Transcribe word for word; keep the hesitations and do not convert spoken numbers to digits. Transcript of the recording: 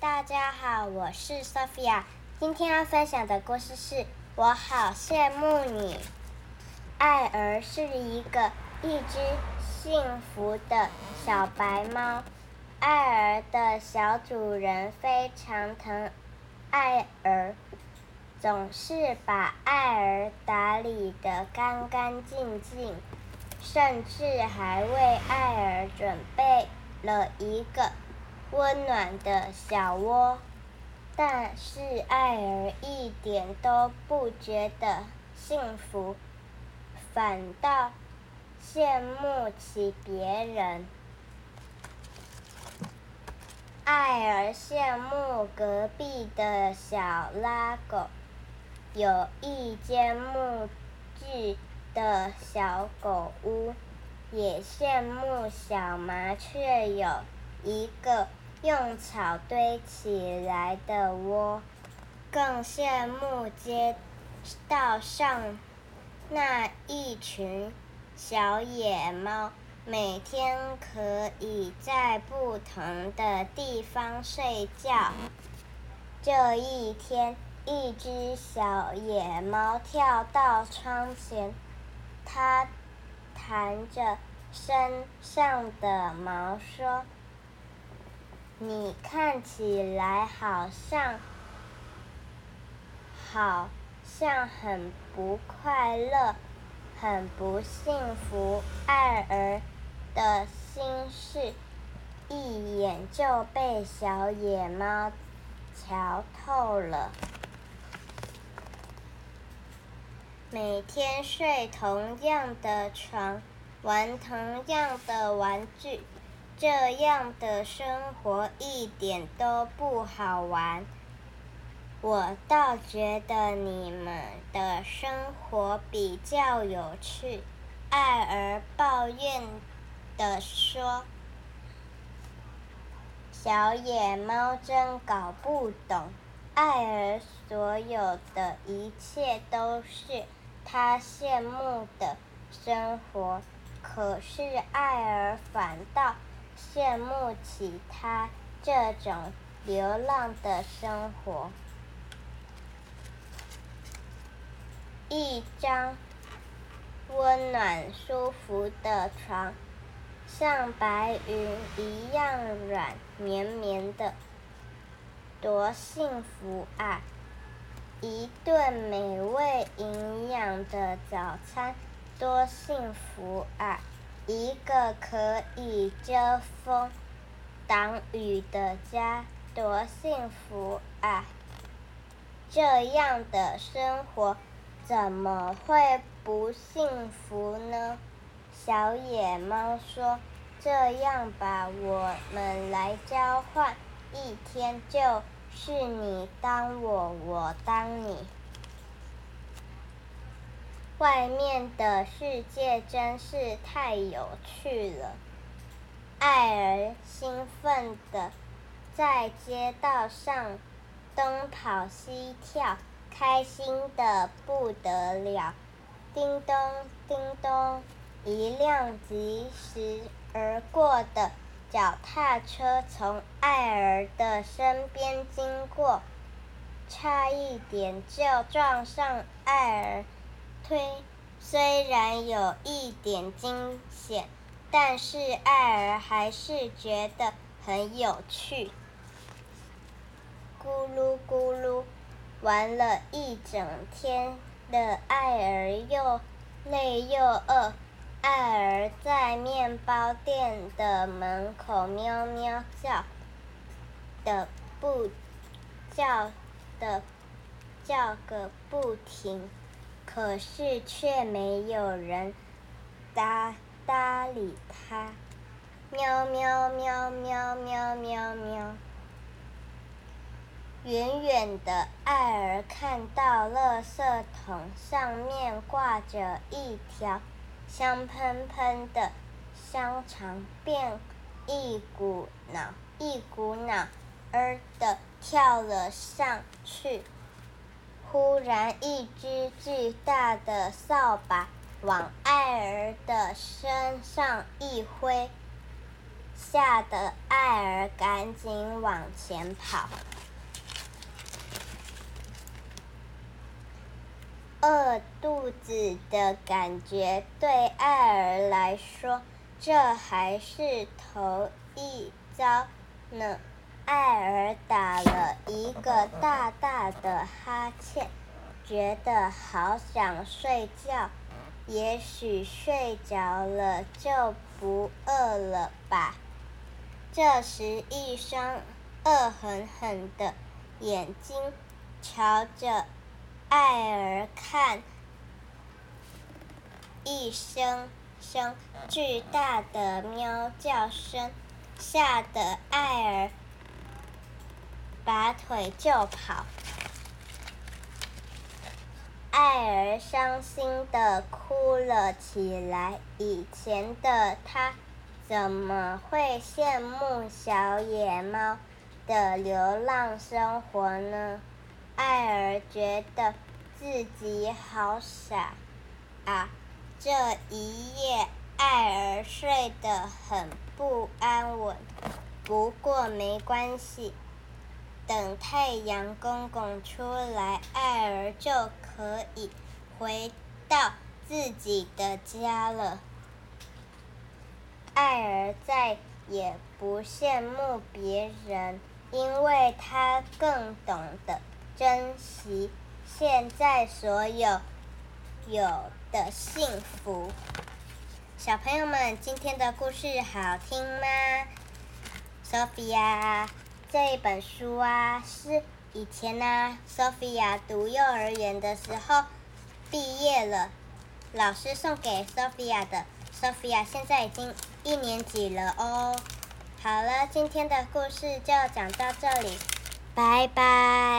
大家好，我是 Sophia。今天要分享的故事是《我好羡慕你》。艾儿是一个一只幸福的小白猫，艾儿的小主人非常疼艾儿，总是把艾儿打理得干干净净，甚至还为艾儿准备了一个温暖的小窝。但是艾儿一点都不觉得幸福，反倒羡慕起别人。艾儿羡慕隔壁的小拉狗，有一间木质的小狗屋，也羡慕小麻雀有一个用草堆起来的窝，更羡慕街道上那一群小野猫，每天可以在不同的地方睡觉。这一天，一只小野猫跳到窗前，它弹着身上的毛说：“你看起来好像，好像很不快乐，很不幸福。”艾儿的心事一眼就被小野猫瞧透了。每天睡同样的床，玩同样的玩具，这样的生活一点都不好玩。我倒觉得你们的生活比较有趣，艾儿抱怨地说。小野猫真搞不懂，艾儿所有的一切都是她羡慕的生活，可是艾儿反倒羡慕起他这种流浪的生活。一张温暖舒服的床，像白云一样软绵绵的，多幸福啊！一顿美味营养的早餐，多幸福啊！一个可以遮风挡雨的家，多幸福啊！这样的生活怎么会不幸福呢？小野猫说：“这样吧，我们来交换一天，就是你当我，我当你。”外面的世界真是太有趣了，艾儿兴奋地在街道上东跑西跳，开心得不得了。叮咚叮咚，一辆疾驰而过的脚踏车从艾儿的身边经过，差一点就撞上艾儿。虽然有一点惊险，但是艾儿还是觉得很有趣。咕噜咕噜，玩了一整天的艾儿又累又饿。艾儿在面包店的门口喵喵叫的不叫的叫个不停。可是却没有人搭搭理它，喵喵喵喵喵喵喵。远远的，艾儿看到垃圾桶上面挂着一条香喷喷的香肠，便一股脑一股脑儿的跳了上去。忽然，一只巨大的扫把往艾儿的身上一挥，吓得艾尔赶紧往前跑。饿肚子的感觉对艾尔来说，这还是头一遭呢。艾尔打了一个大大的哈欠，觉得好想睡觉，也许睡着了就不饿了吧。这时，一双恶狠狠的眼睛朝着艾尔看，一声声巨大的喵叫声吓得艾尔拔腿就跑。艾尔伤心地哭了起来，以前的他怎么会羡慕小野猫的流浪生活呢？艾尔觉得自己好傻啊！这一夜，艾尔睡得很不安稳。不过没关系，等太阳公公出来，艾尔就可以回到自己的家了。艾尔再也不羡慕别人，因为他更懂得珍惜现在所有有的幸福。小朋友们，今天的故事好听吗？ Sophia 这本书啊，是以前啊 Sophia 读幼儿园的时候毕业了，老师送给 Sophia 的。 Sophia 现在已经一年级了哦。好了，今天的故事就讲到这里，拜拜。